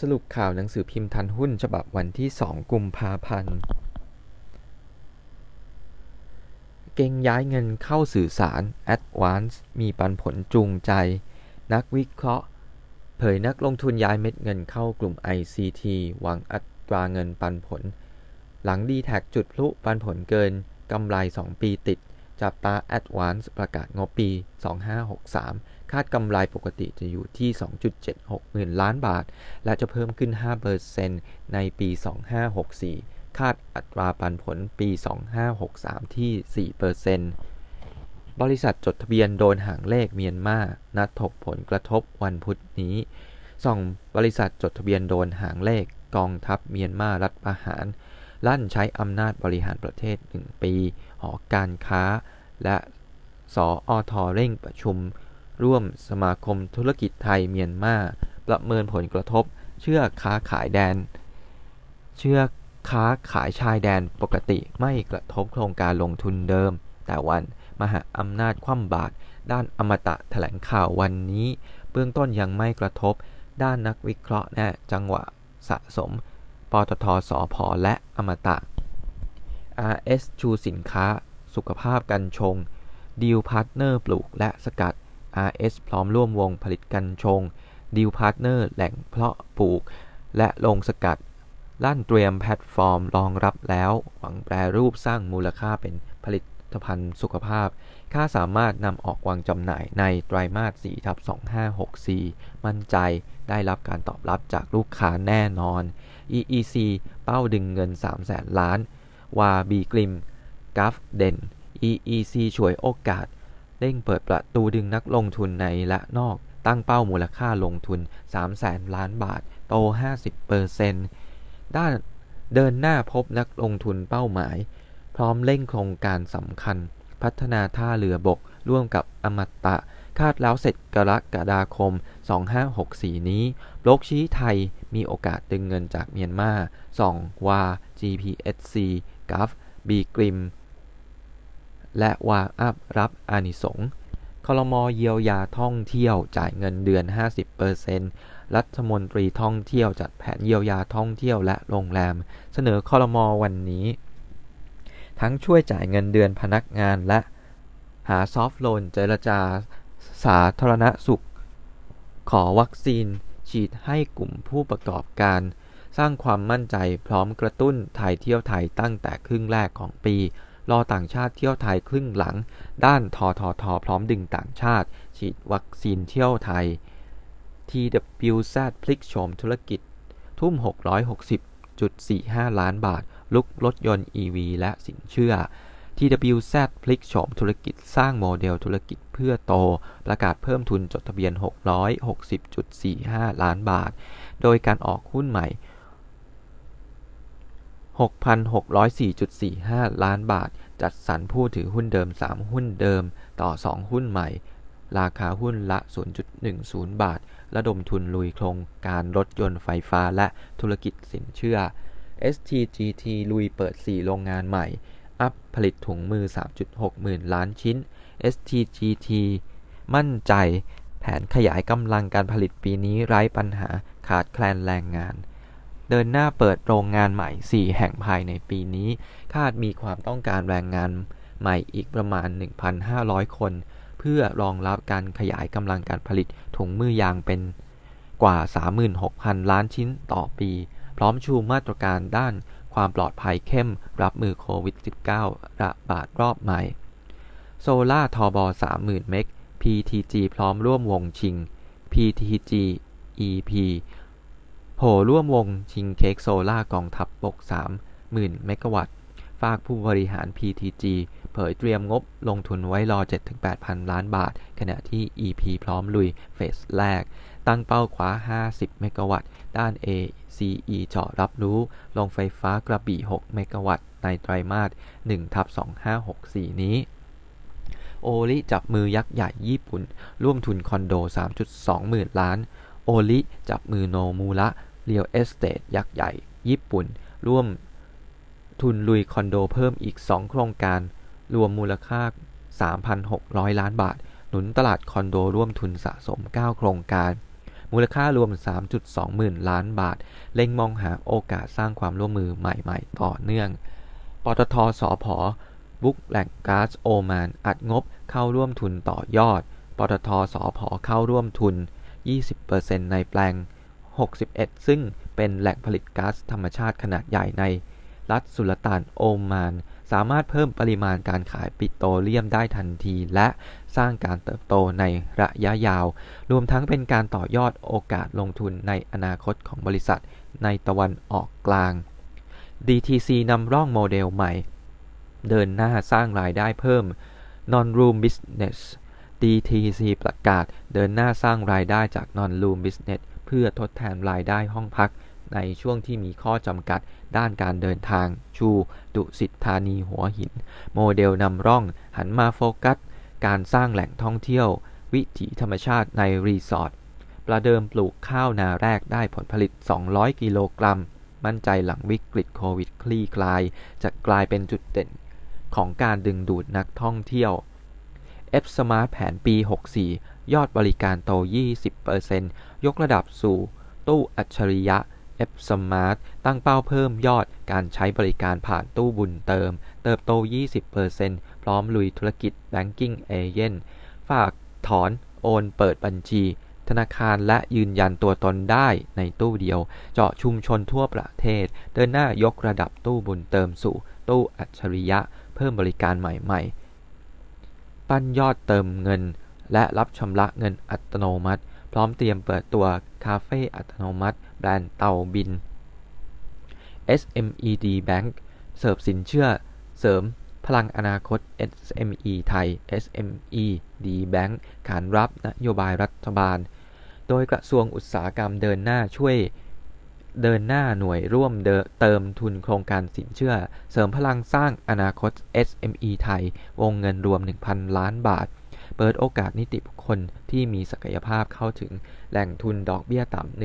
สรุปข่าวหนังสือพิมพ์ทันหุ้นฉบับวันที่2 กุมภาพันธ์เก่งย้ายเงินเข้าสื่อสาร Advanced มีปันผลจูงใจนักวิเคราะห์เผยนักลงทุนย้ายเม็ดเงินเข้ากลุ่ม ICT หวังอัตราเงินปันผลหลัง DTC จุดพลุปันผลเกินกำไร 2 ปีติดจับตา Advanced ประกาศงบปี 2563 คาดกำไรปกติจะอยู่ที่ 2.76 หมื่นล้านบาทและจะเพิ่มขึ้น 5% ในปี 2564 คาดอัตราปันผลปี 2563 ที่ 4% บริษัทจดทะเบียนโดนหางเลขเมียนมานัดถกผลกระทบวันพุธนี้2บริษัทจดทะเบียนโดนหางเลขกองทัพเมียนมารัฐประหารลั่นใช้อำนาจบริหารประเทศ1 ปีหอการค้าและสอท.เร่งประชุมร่วมสมาคมธุรกิจไทยเมียนมาประเมินผลกระทบเชื่อค้าขายชายแดนปกติไม่กระทบโครงการลงทุนเดิมแต่วันมหาอำนาจคว่ำบาตรด้านอมตะแถลงข่าววันนี้เบื้องต้นยังไม่กระทบด้านนักวิเคราะห์แนะจังหวะสะสมปตท.สผ.และอมตะ RS ชูสินค้าสุขภาพกัญชงดีลพาร์ทเนอร์ปลูกและสกัด RS พร้อมร่วมวงผลิตกัญชงดีลพาร์ทเนอร์แหล่งเพาะปลูกและโรงสกัดลั่นเตรียมแพลตฟอร์มรองรับแล้วหวังแปรรูปสร้างมูลค่าเป็นผลิตภัณฑ์สุขภาพค่าสามารถนำออกวางจำหน่ายในไตรมาส 4/2564 มั่นใจได้รับการตอบรับจากลูกค้าแน่นอน EEC เป้าดึงเงิน 300,000 ล้านวาบีกลิมกัฟเด่น EEC ช่วยโอกาสเร่งเปิดประตูดึงนักลงทุนในและนอกตั้งเป้ามูลค่าลงทุน 300,000 ล้านบาทโต 50% ด้านเดินหน้าพบนักลงทุนเป้าหมายพร้อมเร่งโครงการสำคัญพัฒนาท่าเรือบกร่วมกับอมตะคาดแล้วเสร็จกรกฎาคม 2564 นี้บล็อกชี้ไทยมีโอกาสดึงเงินจากเมียนมา2วา GPSC กัฟบีกริมและวาอัพรับอานิสงส์คลม.เยียวยาท่องเที่ยวจ่ายเงินเดือน 50% รัฐมนตรีท่องเที่ยวจัดแผนเยียวยาท่องเที่ยวและโรงแรมเสนอคลม.วันนี้ทั้งช่วยจ่ายเงินเดือนพนักงานและหาซอฟท์โลนเจรจาสาธารณสุขขอวัคซีนฉีดให้กลุ่มผู้ประกอบการสร้างความมั่นใจพร้อมกระตุ้นไทยเที่ยวไทยตั้งแต่ครึ่งแรกของปีรอต่างชาติเที่ยวไทยครึ่งหลังด้านททท.พร้อมดึงต่างชาติฉีดวัคซีนเที่ยวไทย TWZ พลิกโฉมธุรกิจทุ่ม 660.45 ล้านบาทลุกรถยนต์ EV และสินเชื่อ TWZ พลิกโฉมธุรกิจสร้างโมเดลธุรกิจเพื่อโตประกาศเพิ่มทุนจดทะเบียน 660.45 ล้านบาทโดยการออกหุ้นใหม่ 6,604.45 ล้านบาทจัดสรรผู้ถือหุ้นเดิม3หุ้นเดิมต่อ2หุ้นใหม่ราคาหุ้นละ 0.10 บาทระดมทุนลุยโครงการรถยนต์ไฟฟ้าและธุรกิจสินเชื่อSTGT ลุยเปิด4โรงงานใหม่อัพผลิตถุงมือ 3.6 หมื่นล้านชิ้น STGT มั่นใจแผนขยายกำลังการผลิตปีนี้ไร้ปัญหาขาดแคลนแรงงานเดินหน้าเปิดโรงงานใหม่4แห่งภายในปีนี้คาดมีความต้องการแรงงานใหม่อีกประมาณ 1,500 คนเพื่อรองรับการขยายกำลังการผลิตถุงมือยางเป็นกว่า 36,000 ล้านชิ้นต่อปีพร้อมชูมาตรการด้านความปลอดภัยเข้มรับมือโควิด -19 ระบาดรอบใหม่โซล่าทบ 30,000 เมก PTG พร้อมร่วมวงชิง PTG EP โผล่ร่วมวงชิงเค้กโซล่ากองทัพบก 30,000 เมกะวัตต์ฝากผู้บริหาร PTG เผยเตรียมงบลงทุนไว้รอ 7-8,000 ล้านบาทขณะที่ EP พร้อมลุยเฟสแรกตั้งเป้าคว้า50 เมกะวัตต์ด้าน ACE เจาะรับรู้โรงไฟฟ้ากระบี่ 6 เมกะวัตต์ในไตรมาส 1/2564 นี้โอริจับมือยักษ์ใหญ่ญี่ปุ่นร่วมทุนคอนโด 3.2 หมื่นล้านโอริจับมือโนมูระเรียลเอสเตทยักษ์ใหญ่ญี่ปุ่นร่วมทุนลุยคอนโดเพิ่มอีก2โครงการรวมมูลค่า 3,600 ล้านบาทหนุนตลาดคอนโดร่วมทุนสะสม9 โครงการ มูลค่ารวม 3.2 หมื่นล้านบาทเล็งมองหาโอกาสสร้างความร่วมมือใหม่ๆต่อเนื่องปตท.สผ.บุกแหล่งก๊าซโอมานอัดงบเข้าร่วมทุนต่อยอดปตท.สผ.เข้าร่วมทุน 20% ในแปลง 61 ซึ่งเป็นแหล่งผลิตก๊าซธรรมชาติขนาดใหญ่ในรัฐสุลต่านโอมานสามารถเพิ่มปริมาณการขายปิโตรเลียมได้ทันทีและสร้างการเติบโตในระยะยาวรวมทั้งเป็นการต่อยอดโอกาสลงทุนในอนาคตของบริษัทในตะวันออกกลาง DTC นำร่องโมเดลใหม่เดินหน้าสร้างรายได้เพิ่ม Non-Room Business DTC ประกาศเดินหน้าสร้างรายได้จาก Non-Room Business เพื่อทดแทนรายได้ห้องพักในช่วงที่มีข้อจำกัดด้านการเดินทางชูดุสิตธานีหัวหินโมเดลนำร่องหันมาโฟกัสการสร้างแหล่งท่องเที่ยววิถีธรรมชาติในรีสอร์ทประเดิมปลูกข้าวนาแรกได้ผลผลิต200กิโลกรัมมั่นใจหลังวิกฤตโควิดคลี่คลายจะกลายเป็นจุดเด่นของการดึงดูดนักท่องเที่ยว F-Smart แผนปี 64 ยอดบริการโต 20% ยกระดับสู่ตู้อัจฉริยะF-Smart ตั้งเป้าเพิ่มยอดการใช้บริการผ่านตู้บุญเติมเติบโต 20% พร้อมลุยธุรกิจ Banking Agent ฝากถอนโอนเปิดบัญชีธนาคารและยืนยันตัวตนได้ในตู้เดียวเจาะชุมชนทั่วประเทศเดินหน้ายกระดับตู้บุญเติมสู่ตู้อัจฉริยะเพิ่มบริการใหม่ๆปั้นยอดเติมเงินและรับชำระเงินอัตโนมัติพร้อมเตรียมเปิดตัวคาเฟ่อัตโนมัติแบรนด์เตาบิน SMED Bank เสิร์ฟสินเชื่อเสริมพลังอนาคต SME ไทย SMED Bank ขานรับนโยบายรัฐบาลโดยกระทรวงอุตสาหกรรมเดินหน้าหน่วยร่วมเติมทุนโครงการสินเชื่อเสริมพลังสร้างอนาคต SME ไทยวงเงินรวม 1,000 ล้านบาทเปิดโอกาสนิติบุคคลที่มีศักยภาพเข้าถึงแหล่งทุนดอกเบี้ยต่ำ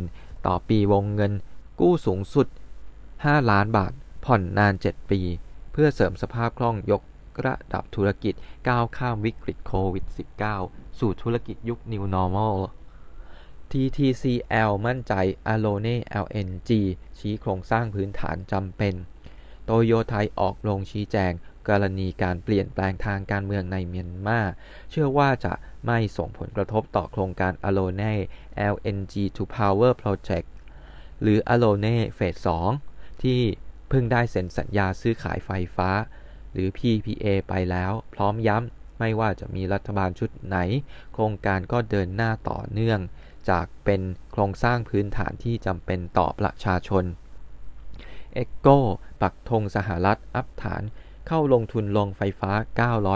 1% ต่อปีวงเงินกู้สูงสุด 5 ล้านบาทผ่อนนาน 7 ปีเพื่อเสริมสภาพคล่องยกระดับธุรกิจก้าวข้ามวิกฤตโควิด -19 สู่ธุรกิจยุค New Normal TTCL มั่นใจ Arooney LNG ชี้โครงสร้างพื้นฐานจำเป็นโตโยไทยออกโรงชี้แจงกรณีการเปลี่ยนแปลงทางการเมืองในเมียนมาเชื่อว่าจะไม่ส่งผลกระทบต่อโครงการ Arooney LNG to Power Project หรือ Arooney Phase 2ที่เพิ่งได้เซ็นสัญญาซื้อขายไฟฟ้าหรือ PPA ไปแล้วพร้อมย้ำไม่ว่าจะมีรัฐบาลชุดไหนโครงการก็เดินหน้าต่อเนื่องจากเป็นโครงสร้างพื้นฐานที่จำเป็นต่อประชาชน Ekko ปักธงสหรัฐอัพฐานเข้าลงทุนโรงไฟฟ้า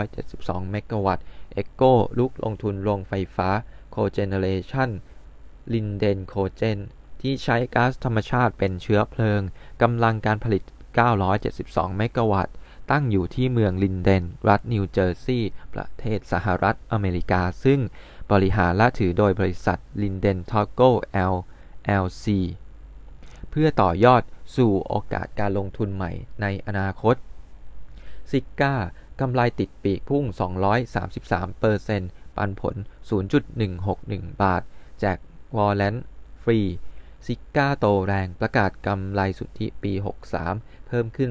972เมกะวัตต์ Ekko ลุกลงทุนโรงไฟฟ้า Cogeneration Linden Cogen ที่ใช้ก๊าซธรรมชาติเป็นเชื้อเพลิงกำลังการผลิต972เมกะวัตต์ตั้งอยู่ที่เมืองลินเดนรัฐนิวเจอร์ซีย์ประเทศสหรัฐอเมริกาซึ่งบริหารและถือโดยบริษัทลินเดนทอโก้ LLC เพื่อต่อยอดสู่โอกาสการลงทุนใหม่ในอนาคตซิก้ากำไรติดปีกพุ่ง 233% ปันผล 0.161 บาทแจกวอลเลนต์ฟรีซิก้าโตแรงประกาศกำไรสุทธิปี 63 เพิ่มขึ้น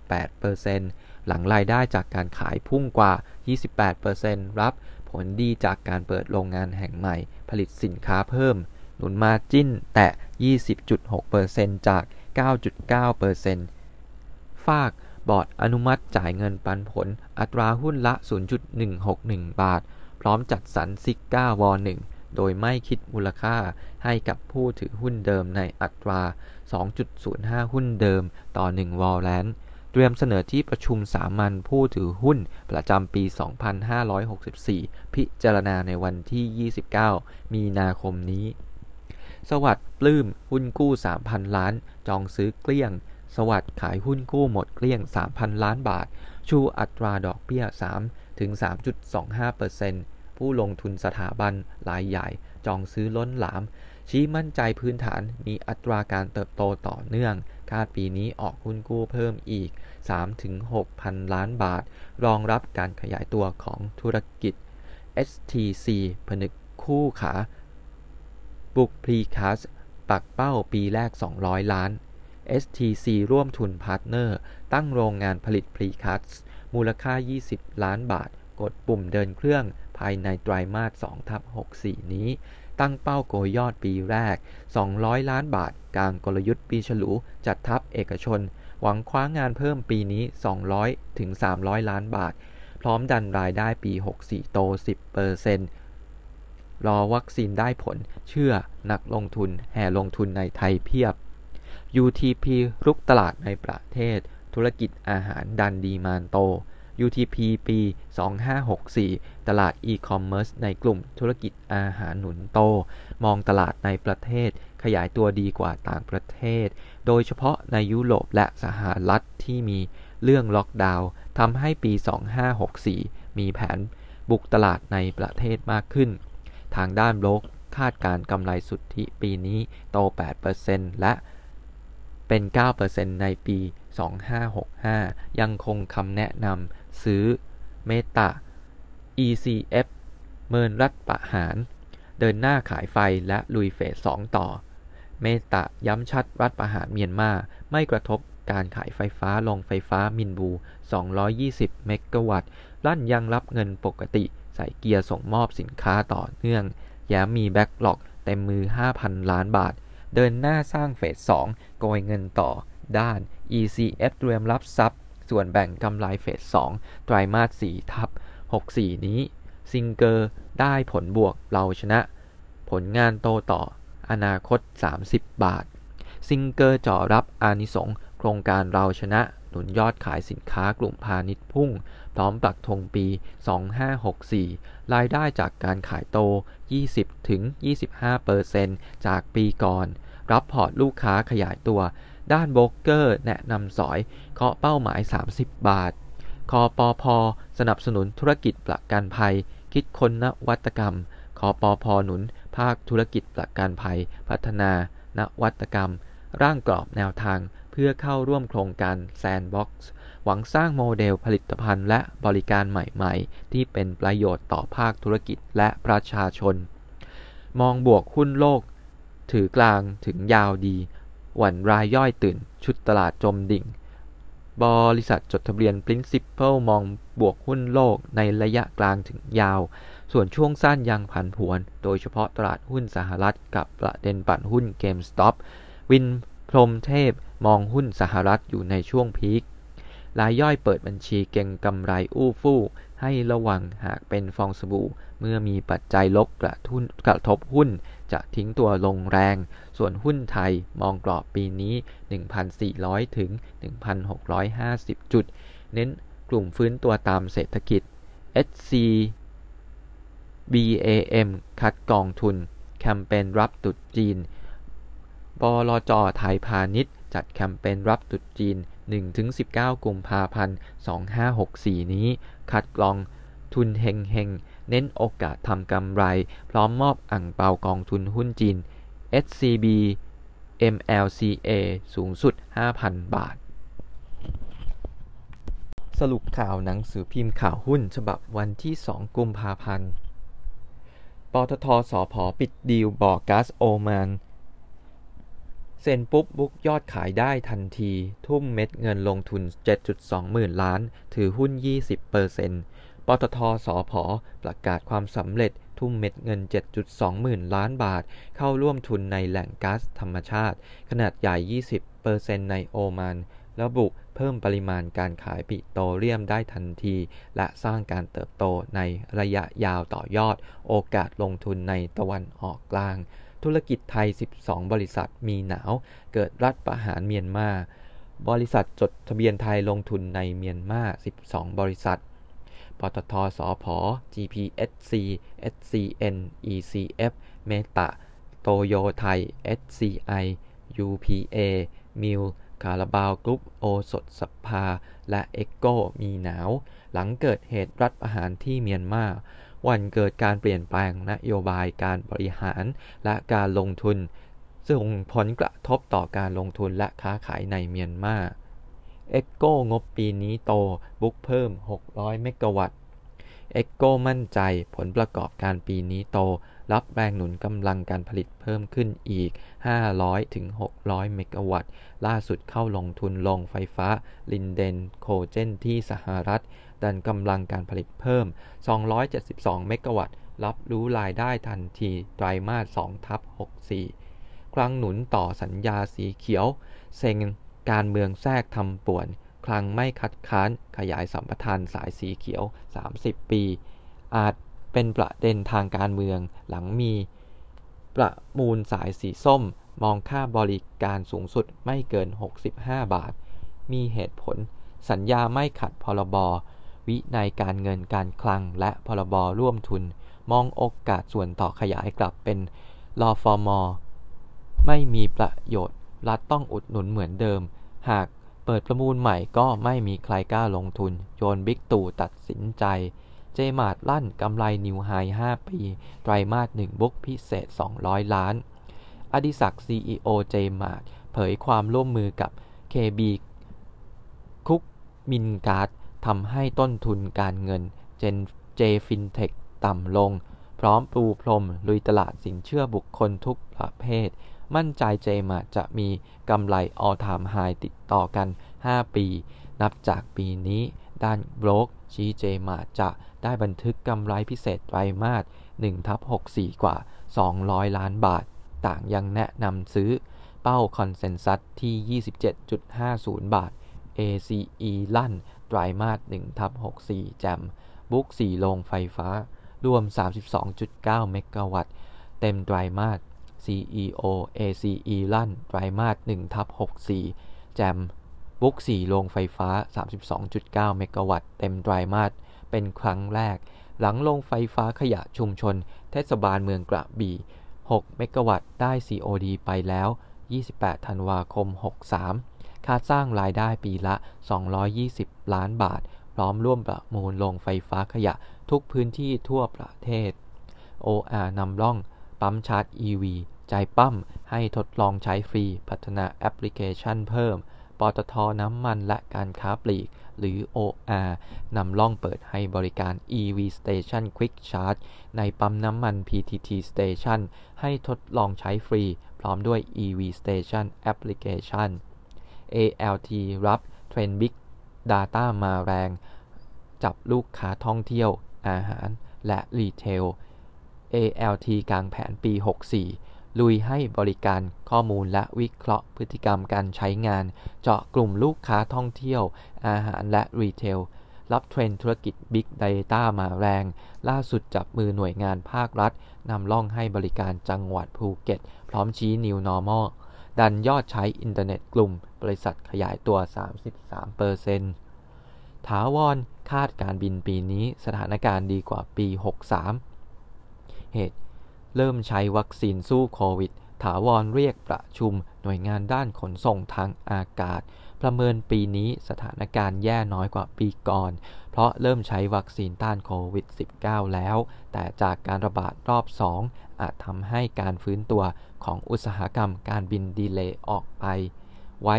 233.8% หลังรายได้จากการขายพุ่งกว่า 28% รับผลดีจากการเปิดโรงงานแห่งใหม่ผลิตสินค้าเพิ่มหนุนมาร์จิ้นแต่ 20.6% จาก 9.9% ฝากบอร์ดอนุมัติจ่ายเงินปันผลอัตราหุ้นละ 0.161 บาทพร้อมจัดสรรซิก้าวอ1โดยไม่คิดมูลค่าให้กับผู้ถือหุ้นเดิมในอัตรา 2.05 หุ้นเดิมต่อ1วอลเลนต์เตรียมเสนอที่ประชุมสามัญผู้ถือหุ้นประจำปี 2564 พิจารณาในวันที่ 29 มีนาคมนี้สวัสดิ์ปลื้มหุ้นกู้ 3,000 ล้านจองซื้อเกลี้ยงสวัสดิ์ขายหุ้นกู้หมดเกลี้ยง 3,000 ล้านบาทชูอัตราดอกเบี้ย 3-3.25% ผู้ลงทุนสถาบันรายใหญ่จองซื้อล้นหลามชี้มั่นใจพื้นฐานมีอัตราการเติบโตต่อเนื่องคาดปีนี้ออกหุ้นกู้เพิ่มอีก 3-6,000 ล้านบาทรองรับการขยายตัวของธุรกิจ STC ผนึกคู่ขา บุกพรีคัสปักเป้าปีแรก200 ล้าน STC ร่วมทุนพาร์ทเนอร์ตั้งโรงงานผลิตพรีคัสมูลค่า20 ล้านบาทกดปุ่มเดินเครื่องภายในไตรมาส 2/64 นี้ตั้งเป้าโกยยอดปีแรก200ล้านบาทกลางกลยุทธ์ปีฉลูจัดทัพเอกชนหวังคว้างานเพิ่มปีนี้200 ถึง 300 ล้านบาทพร้อมดันรายได้ปี64โต 10% รอวัคซีนได้ผลเชื่อนักลงทุนแห่ลงทุนในไทยเพียบ UTP รุกตลาดในประเทศธุรกิจอาหารดันดีมานโต UTP ปี 2564 ตลาดอีคอมเมิร์ซในกลุ่มธุรกิจอาหารหนุนโตมองตลาดในประเทศขยายตัวดีกว่าต่างประเทศโดยเฉพาะในยุโรปและสหรัฐที่มีเรื่องล็อกดาวน์ทำให้ปี 2564 มีแผนบุกตลาดในประเทศมากขึ้นทางด้านโบรกคาดการกำไรสุทธิปีนี้โต 8% และเป็น 9% ในปี 2565 ยังคงคำแนะนำซื้อเมตา ECF เมินรัฐประหารเดินหน้าขายไฟและลุยเฟส 2 ต่อเมตาย้ำชัดรัฐประหารเมียนมาไม่กระทบการขายไฟฟ้าลงไฟฟ้ามินบู220 เมกะวัตต์ลั่นยังรับเงินปกติใส่เกียร์ส่งมอบสินค้าต่อเนื่องแย้มมีแบ็คล็อกเต็มมือ 5,000 ล้านบาทเดินหน้าสร้างเฟส 2 โกยเงินต่อด้าน ECF เตรียมรับทรัพย์ส่วนแบ่งกำไรเฟส 2 ไตรมาส 4/64 นี้ซิงเกอร์ได้ผลบวกเราชนะผลงานโตต่ออนาคต30 บาทซิงเกอร์จ่อรับอานิสงส์โครงการเราชนะหนุนยอดขายสินค้ากลุ่มพาณิชย์พุ่งพร้อมปักธงปี 2564 รายได้จากการขายโต 20-25% จากปีก่อนรับพอร์ตลูกค้าขยายตัวด้านโบรกเกอร์แนะนำสอยเคาะเป้าหมาย 30 บาทคปพ.สนับสนุนธุรกิจประกันภัยคิดค้นนวัตกรรมคปพ.หนุนภาคธุรกิจประกันภัยพัฒนานวัตกรรมร่างกรอบแนวทางเพื่อเข้าร่วมโครงการแซนด์บ็อกซ์หวังสร้างโมเดลผลิตภัณฑ์และบริการใหม่ๆที่เป็นประโยชน์ต่อภาคธุรกิจและประชาชนมองบวกหุ้นโลกถือกลางถึงยาวดีหวั่นรายย่อยตื่นชุดตลาดจมดิ่งบริษัทจดทะเบียน Principal มองบวกหุ้นโลกในระยะกลางถึงยาวส่วนช่วงสั้นยังผันผวนโดยเฉพาะตลาดหุ้นสหรัฐกับประเด็นปั่นหุ้น GameStop วินพรหมเทพมองหุ้นสหรัฐอยู่ในช่วงพีครายย่อยเปิดบัญชีเก็งกำไรอู้ฟู่ให้ระวังหากเป็นฟองสบู่เมื่อมีปัจจัยลบกระทบหุ้นจะทิ้งตัวลงแรงส่วนหุ้นไทยมองกรอบปีนี้ 1,400 ถึง 1,650 จุดเน้นกลุ่มฟื้นตัวตามเศรษฐกิจ SCBAM คัดกองทุนแคมเปญรับตรุษจีนบลจ.ไทยพาณิชย์จัดแคมเปญรับตรุษจีน 1-19 กุมภาพันธ์ 2564 นี้คัดกรองทุนเฮงๆเน้นโอกาสทำกำไรพร้อมมอบอั่งเปากองทุนหุ้นจีน SCB MLCA สูงสุด 5,000 บาทสรุปข่าวหนังสือพิมพ์ข่าวหุ้นฉบับวันที่ 2 กุมภาพันธ์ปตท.สผ.ปิดดีลบ่อก๊าซโอมานเซ็นปุ๊บบุ๊กยอดขายได้ทันทีทุ่มเม็ดเงินลงทุน 7.2 หมื่นล้านถือหุ้น 20% ปตท.สผ.ประกาศความสำเร็จทุ่มเม็ดเงิน 7.2 หมื่นล้านบาทเข้าร่วมทุนในแหล่งก๊าซธรรมชาติขนาดใหญ่ 20% ในโอมานระบุเพิ่มปริมาณการขายปิโตรเลียมได้ทันทีและสร้างการเติบโตในระยะยาวต่อยอดโอกาสลงทุนในตะวันออกกลางธุรกิจไทย 12 บริษัทมีหนาวเกิดรัฐประหารเมียนมาบริษัทจดทะเบียนไทยลงทุนในเมียนมา 12 บริษัทปตท.สผ. GPSC SCN ECF เมตะโตโยไทย SCI UPA มิลคาราบาวกรุ๊ปโอสถสภาและ Ekko มีหนาวหลังเกิดเหตุรัฐประหารที่เมียนมาวันเกิดการเปลี่ยนแปลงนโยบายการบริหารและการลงทุนส่งผลกระทบต่อการลงทุนและค้าขายในเมียนมา Ekko งบปีนี้โตบุกเพิ่ม600 เมกะวัตต์ Ekko มั่นใจผลประกอบการปีนี้โต รับแรงหนุนกำลังการผลิตเพิ่มขึ้นอีก 500-600 เมกะวัตต์ล่าสุดเข้าลงทุนโรงไฟฟ้าลินเดนโคเจนที่สหรัฐดันกำลังการผลิตเพิ่ม 272 เมกะวัตต์รับรู้รายได้ทันทีไตรมาส 2/64 คลังหนุนต่อสัญญาสีเขียวเซ็งการเมืองแทรกทำป่วนคลังไม่คัดค้านขยายสัมปทานสายสีเขียว30ปีอาจเป็นประเด็นทางการเมืองหลังมีประมูลสายสีส้มมองค่าบริการสูงสุดไม่เกิน65บาทมีเหตุผลสัญญาไม่ขัดพรบวินัยการเงินการคลังและพรบร่วมทุนมองโอกาสส่วนต่อขยายกลับเป็น Law4more ไม่มีประโยชน์รัฐต้องอุดหนุนเหมือนเดิมหากเปิดประมูลใหม่ก็ไม่มีใครกล้าลงทุนโยนบิ๊กตู่ตัดสินใจเจมาร์ทลั่นกำไรนิวไฮ5ปีไตรมาส1บุ๊กพิเศษ200ล้านอดิศักดิ์ CEO เจมาร์ทเผยความร่วมมือกับ KB คุกมินการ์ดทำให้ต้นทุนการเงินเจฟินเทคต่ำลงพร้อมปูพรมลุยตลาดสินเชื่อบุคคลทุกประเภทมั่นใจเจมาร์ทจะมีกำไร All Time High ติดต่อกัน5ปีนับจากปีนี้ด้านโบรกชี้เจมาร์ทจะได้บันทึกกำไรพิเศษไตรมาส 1/64 กว่า200ล้านบาทต่างยังแนะนำซื้อเป้าคอนเซนซัสที่ 27.50 บาท ACE ลั่นไตรมาส 1/64 แจมบุ๊ก4โรงไฟฟ้ารวม 32.9 เมกะวัตต์เต็มไตรมาส CEO ACE ลั่นไตรมาส 1/64 แจมบุ๊ก4โรงไฟฟ้า 32.9 เมกะวัตต์เต็มไตรมาสเป็นครั้งแรกหลังโรงไฟฟ้าขยะชุมชนเทศบาลเมืองกระบี่ 6 เมกะวัตต์ได้ COD ไปแล้ว 28 ธันวาคม 63 คาดสร้างรายได้ปีละ 220 ล้านบาทพร้อมร่วมประมูลโรงไฟฟ้าขยะทุกพื้นที่ทั่วประเทศ OR นำร่องปั๊มชาร์จ EV ใจปั้มให้ทดลองใช้ฟรีพัฒนาแอปพลิเคชันเพิ่มปตท.น้ำมันและการค้าปลีกหรือ OR นำร่องเปิดให้บริการ EV Station Quick Charge ในปั๊มน้ำมัน PTT Station ให้ทดลองใช้ฟรีพร้อมด้วย EV Station Application ALT รับเทรนด์ Big Data มาแรงจับลูกค้าท่องเที่ยวอาหารและรีเทล ALT กลางแผนปี 64 ลุยให้บริการข้อมูลและวิเคราะห์พฤติกรรมการใช้งานเจาะกลุ่มลูกค้าท่องเที่ยวอาหารและรีเทลรับเทรนด์ธุรกิจ Big Data มาแรงล่าสุดจับมือหน่วยงานภาครัฐนำร่องให้บริการจังหวัดภูเก็ตพร้อมชี้ New Normal ดันยอดใช้อินเทอร์เน็ตกลุ่มบริษัทขยายตัว 33%ถาวรคาดการบินปีนี้สถานการณ์ดีกว่าปี 63 เหตุเริ่มใช้วัคซีนสู้โควิดถาวรเรียกประชุมหน่วยงานด้านขนส่งทางอากาศประเมินปีนี้สถานการณ์แย่น้อยกว่าปีก่อนเพราะเริ่มใช้วัคซีนต้านโควิด -19 แล้วแต่จากการระบาดรอบ2อาจทำให้การฟื้นตัวของอุตสาหกรรมการบินดีเลย์ออกไปไว้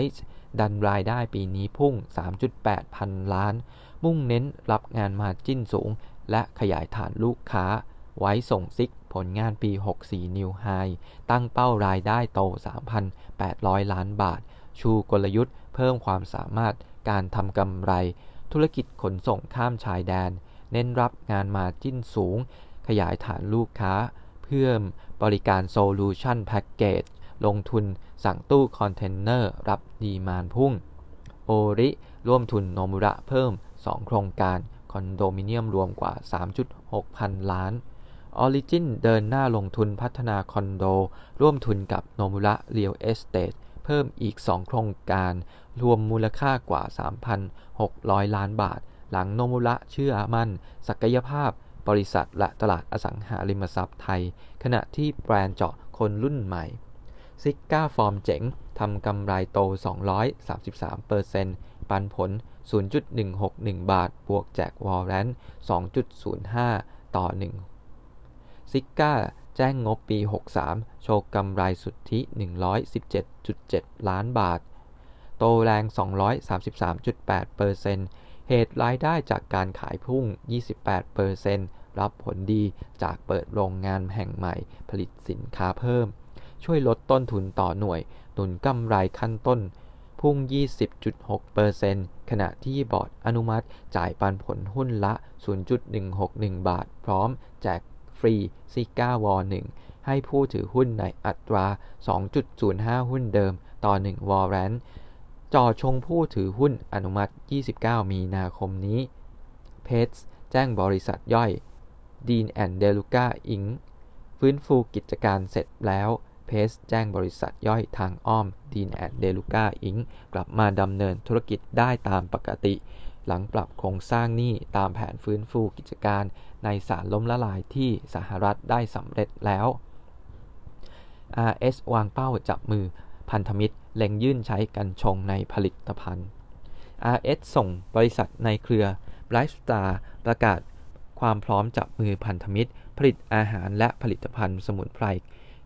ดันรายได้ปีนี้พุ่ง 3.8 พันล้านมุ่งเน้นรับงานมาร์จิ้นสูงและขยายฐานลูกค้าไว้ส่งซิกผลงานปี 64 นิวไฮตั้งเป้ารายได้โต 3,800 ล้านบาทชูกลยุทธ์เพิ่มความสามารถการทำกำไรธุรกิจขนส่งข้ามชายแดนเน้นรับงานมาร์จิ้นสูงขยายฐานลูกค้าเพิ่มบริการโซลูชั่นแพ็คเกจลงทุนสั่งตู้คอนเทนเนอร์รับดีมานด์พุ่งโอริร่วมทุนโนมุระเพิ่ม2โครงการคอนโดมิเนียมรวมกว่า 3.6 พันล้านออริจินเดินหน้าลงทุนพัฒนาคอนโดร่วมทุนกับโนมุระเรียลเอสเตทเพิ่มอีก2โครงการรวมมูลค่ากว่า 3,600 ล้านบาทหลังโนมุระเชื่อมั่นศักยภาพบริษัทและตลาดอสังหาริมทรัพย์ไทยขณะที่แบรนด์เจาะคนรุ่นใหม่ซิกก้าฟอร์มเจ๋งทำกำไรโต 233% ปันผล 0.161 บาทบวกแจกวอร์แรนต์ 2.05 ต่อ 1ซิกก้าแจ้งงบปี 63 โชว์กำไรสุทธิ 117.7 ล้านบาทโตแรง 233.8% เหตุรายได้จากการขายพุ่ง 28% รับผลดีจากเปิดโรงงานแห่งใหม่ผลิตสินค้าเพิ่มช่วยลดต้นทุนต่อหน่วยหนุนกำไรขั้นต้นพุ่ง 20.6% ขณะที่บอร์ดอนุมัติจ่ายปันผลหุ้นละ 0.161 บาทพร้อมแจกฟรีซิก้าวอ1ให้ผู้ถือหุ้นในอัตรา 2.05 หุ้นเดิมต่อ1วอร์แรนต์จ่อชงผู้ถือหุ้นอนุมัติ 29 มีนาคมนี้เพจแจ้งบริษัทย่อย Dean and De Luca Ing ฟื้นฟูกิจการเสร็จแล้วเพจแจ้งบริษัทย่อยทางอ้อม Dean and De Luca Ing กลับมาดำเนินธุรกิจได้ตามปกติหลังปรับโครงสร้างหนี้ตามแผนฟื้นฟูกิจการในศาลล้มละลายที่สหรัฐได้สำเร็จแล้ว RS วางเป้าจับมือพันธมิตรเล็งยื่นใช้กันชงในผลิตภัณฑ์ RS ส่งบริษัทในเครือ Bright Star ประกาศความพร้อมจับมือพันธมิตรผลิตอาหารและผลิตภัณฑ์สมุนไพร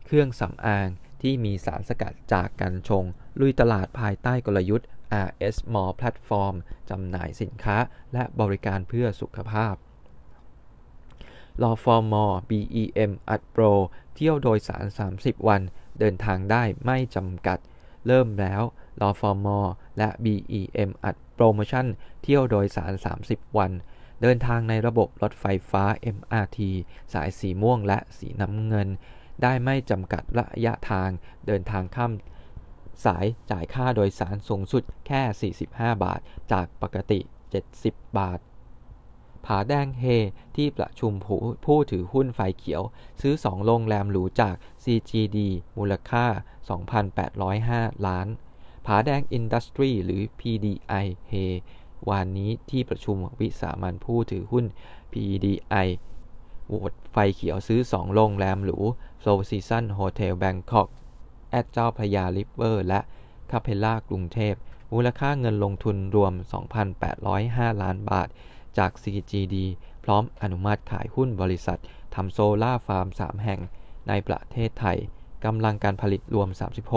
เครื่องสำอางที่มีสารสกัดจากกัญชงลุยตลาดภายใต้กลยุทธ์ RS-More Platform จำหน่ายสินค้าและบริการเพื่อสุขภาพ Law4more BEM อัดโปรเที่ยวโดยสาร 30 วันเดินทางได้ไม่จำกัดเริ่มแล้ว Law4more และ BEM อัดโปรโมชั่นเที่ยวโดยสาร 30 วันเดินทางในระบบรถไฟฟ้า MRT สายสีม่วงและสีน้ำเงินได้ไม่จำกัดระยะทางเดินทางข้ามสายจ่ายค่าโดยสารสูงสุดแค่45บาทจากปกติ70บาทผาแดงเฮที่ประชุมผู้ถือหุ้นไฟเขียวซื้อ2โรงแรมหรูจาก CGD มูลค่า 2,805 ล้านผาแดงอินดัสทรีหรือ PDI เฮวานนี้ที่ประชุมวิสามัญผู้ถือหุ้น PDI โหวตไฟเขียวซื้อ2โรงแรมหรูโซลซีซันโฮเทลแบงคอกแอดเจ้าพระยาริเวอร์และคาเพลล่ากรุงเทพมูลค่าเงินลงทุนรวม 2,805 ล้านบาทจาก CGD พร้อมอนุมัติขายหุ้นบริษัททำโซล่าฟาร์ม3แห่งในประเทศไทยกำลังการผลิตรวม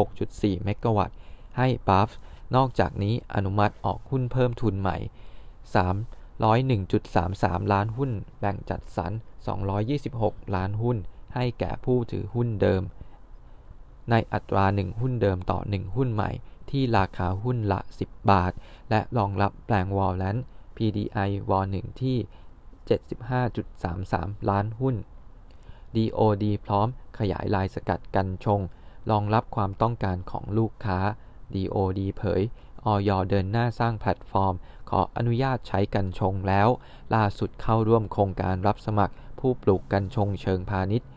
36.4 เมกะวัตต์ให้บัฟนอกจากนี้อนุมัติออกหุ้นเพิ่มทุนใหม่ 301.33 ล้านหุ้นแบ่งจัดสรร 226 ล้านหุ้นให้แก่ผู้ถือหุ้นเดิมในอัตรา1หุ้นเดิมต่อ1หุ้นใหม่ที่ราคาหุ้นละ10บาทและรองรับแปลงวอลเลน PDI วอล1ที่ 75.33 ล้านหุ้น DOD พร้อมขยายลายสกัดกันชงรองรับความต้องการของลูกค้า DOD เผยอย.เดินหน้าสร้างแพลตฟอร์มขออนุญาตใช้กันชงแล้วล่าสุดเข้าร่วมโครงการรับสมัครผู้ปลูกกันชงเชิงพาณิชย์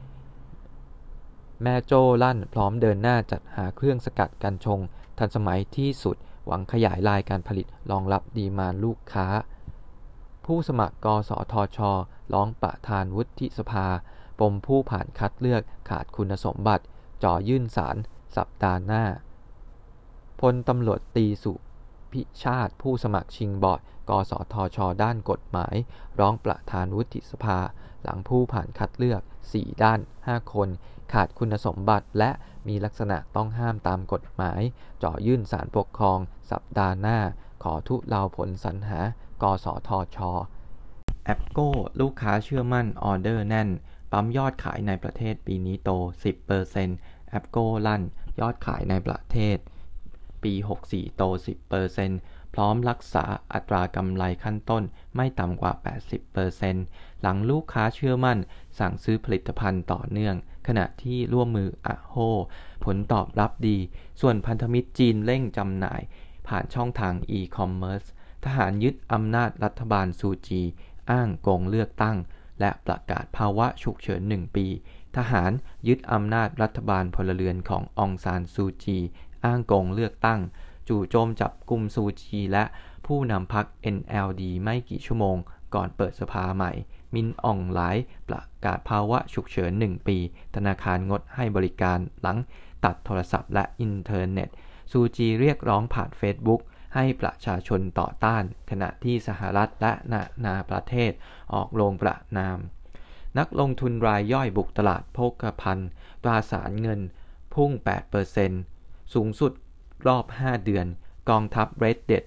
แม่โจ้ลั่นพร้อมเดินหน้าจัดหาเครื่องสกัดกัญชงทันสมัยที่สุดหวังขยายลายการผลิตรองรับดีมานด์ลูกค้าผู้สมัครกสทช.ร้องประธานวุฒิสภาปมผู้ผ่านคัดเลือกขาดคุณสมบัติจ่อยื่นศาลสัปดาห์หน้าพลตำรวจตรีสุพิชาติผู้สมัครชิงบอร์ดกสทช.ด้านกฎหมายร้องประธานวุฒิสภาหลังผู้ผ่านคัดเลือก4ด้าน5คนขาดคุณสมบัติและมีลักษณะต้องห้ามตามกฎหมายจ่อยื่นศาลปกครองสัปดาห์หน้าขอทุเลาผลสรรหากสทช. Ekko ลูกค้าเชื่อมั่นออเดอร์แน่นปั๊มยอดขายในประเทศปีนี้โต 10% Ekko ลั่นยอดขายในประเทศปี64โต 10% พร้อมรักษาอัตรากำไรขั้นต้นไม่ต่ำกว่า 80% หลังลูกค้าเชื่อมั่นสั่งซื้อผลิตภัณฑ์ต่อเนื่องขณะที่ร่วมมืออะโฮผลตอบรับดีส่วนพันธมิตรจีนเร่งจำหน่ายผ่านช่องทางอีคอมเมิร์ซทหารยึดอำนาจรัฐบาลซูจีอ้างโกงเลือกตั้งและประกาศภาวะฉุกเฉิน1ปีทหารยึดอำนาจรัฐบาลพลเรือนขององซานซูจีอ้างโกงเลือกตั้งจู่โจมจับกุมซูจีและผู้นำพรรค NLD ไม่กี่ชั่วโมงก่อนเปิดสภาใหม่มินอ่องหลายประกาศภาวะฉุกเฉิน1ปีธนาคารงดให้บริการหลังตัดโทรศัพท์และอินเทอร์เน็ตซูจีเรียกร้องผ่านเฟซบุ๊กให้ประชาชนต่อต้านขณะที่สหรัฐและนานาประเทศออกโรงประนามนักลงทุนรายย่อยบุกตลาดโภคภัณฑ์ตราสารเงินพุ่ง 8% สูงสุดรอบ5เดือนกองทัพเรดเด็ด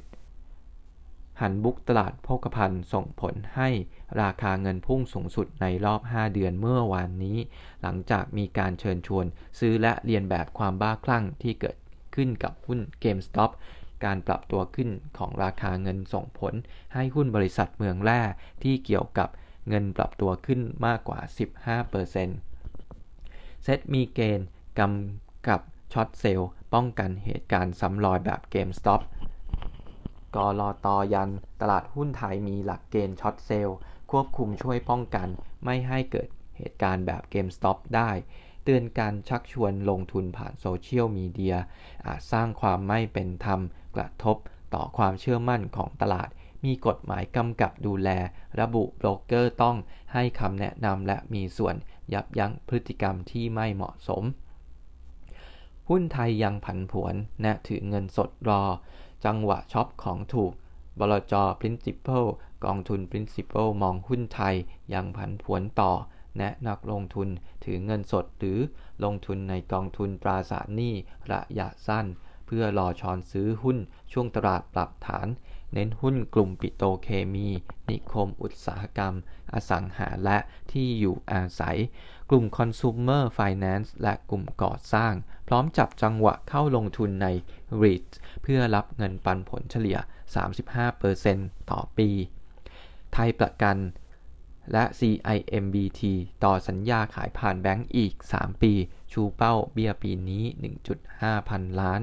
หันบุกตลาดโภคภัณฑ์ส่งผลให้ราคาเงินพุ่งสูงสุดในรอบ5เดือนเมื่อวานนี้หลังจากมีการเชิญชวนซื้อและเรียนแบบความบ้าคลั่งที่เกิดขึ้นกับหุ้น GameStop การปรับตัวขึ้นของราคาเงินส่งผลให้หุ้นบริษัทเมืองแร่ที่เกี่ยวกับเงินปรับตัวขึ้นมากกว่า 15% เซตมีเกณฑ์กำกับช็อตเซลล์ป้องกันเหตุการณ์ซ้ำรอยแบบ GameStopกลต.ยันตลาดหุ้นไทยมีหลักเกณฑ์ช็อตเซลล์ควบคุมช่วยป้องกันไม่ให้เกิดเหตุการณ์แบบ GameStop ได้เตือนการชักชวนลงทุนผ่านโซเชียลมีเดียอาจสร้างความไม่เป็นธรรมกระทบต่อความเชื่อมั่นของตลาดมีกฎหมายกำกับดูแลระบุโบรกเกอร์ต้องให้คำแนะนำและมีส่วนยับยั้งพฤติกรรมที่ไม่เหมาะสมหุ้นไทยยังผันผวนและถือเงินสดรอจังหวะช็อปของถูกบลจ. Principal กองทุน Principal มองหุ้นไทยยังผันผวนต่อแนะนักลงทุนถือเงินสดหรือลงทุนในกองทุนตราสารหนี้ระยะสั้นเพื่อรอช้อนซื้อหุ้นช่วงตลาดปรับฐานเน้นหุ้นกลุ่มปิโตรเคมีนิคมอุตสาหกรรมอสังหาและที่อยู่อาศัยกลุ่ม Consumer Finance และกลุ่มก่อสร้างพร้อมจับจังหวะเข้าลงทุนใน REITs เพื่อรับเงินปันผลเฉลี่ย 35% ต่อปีไทยประกันและ CIMBT ต่อสัญญาขายผ่านแบงก์อีก3ปีชูเป้าเบี้ยปีนี้ 1.5 พันล้าน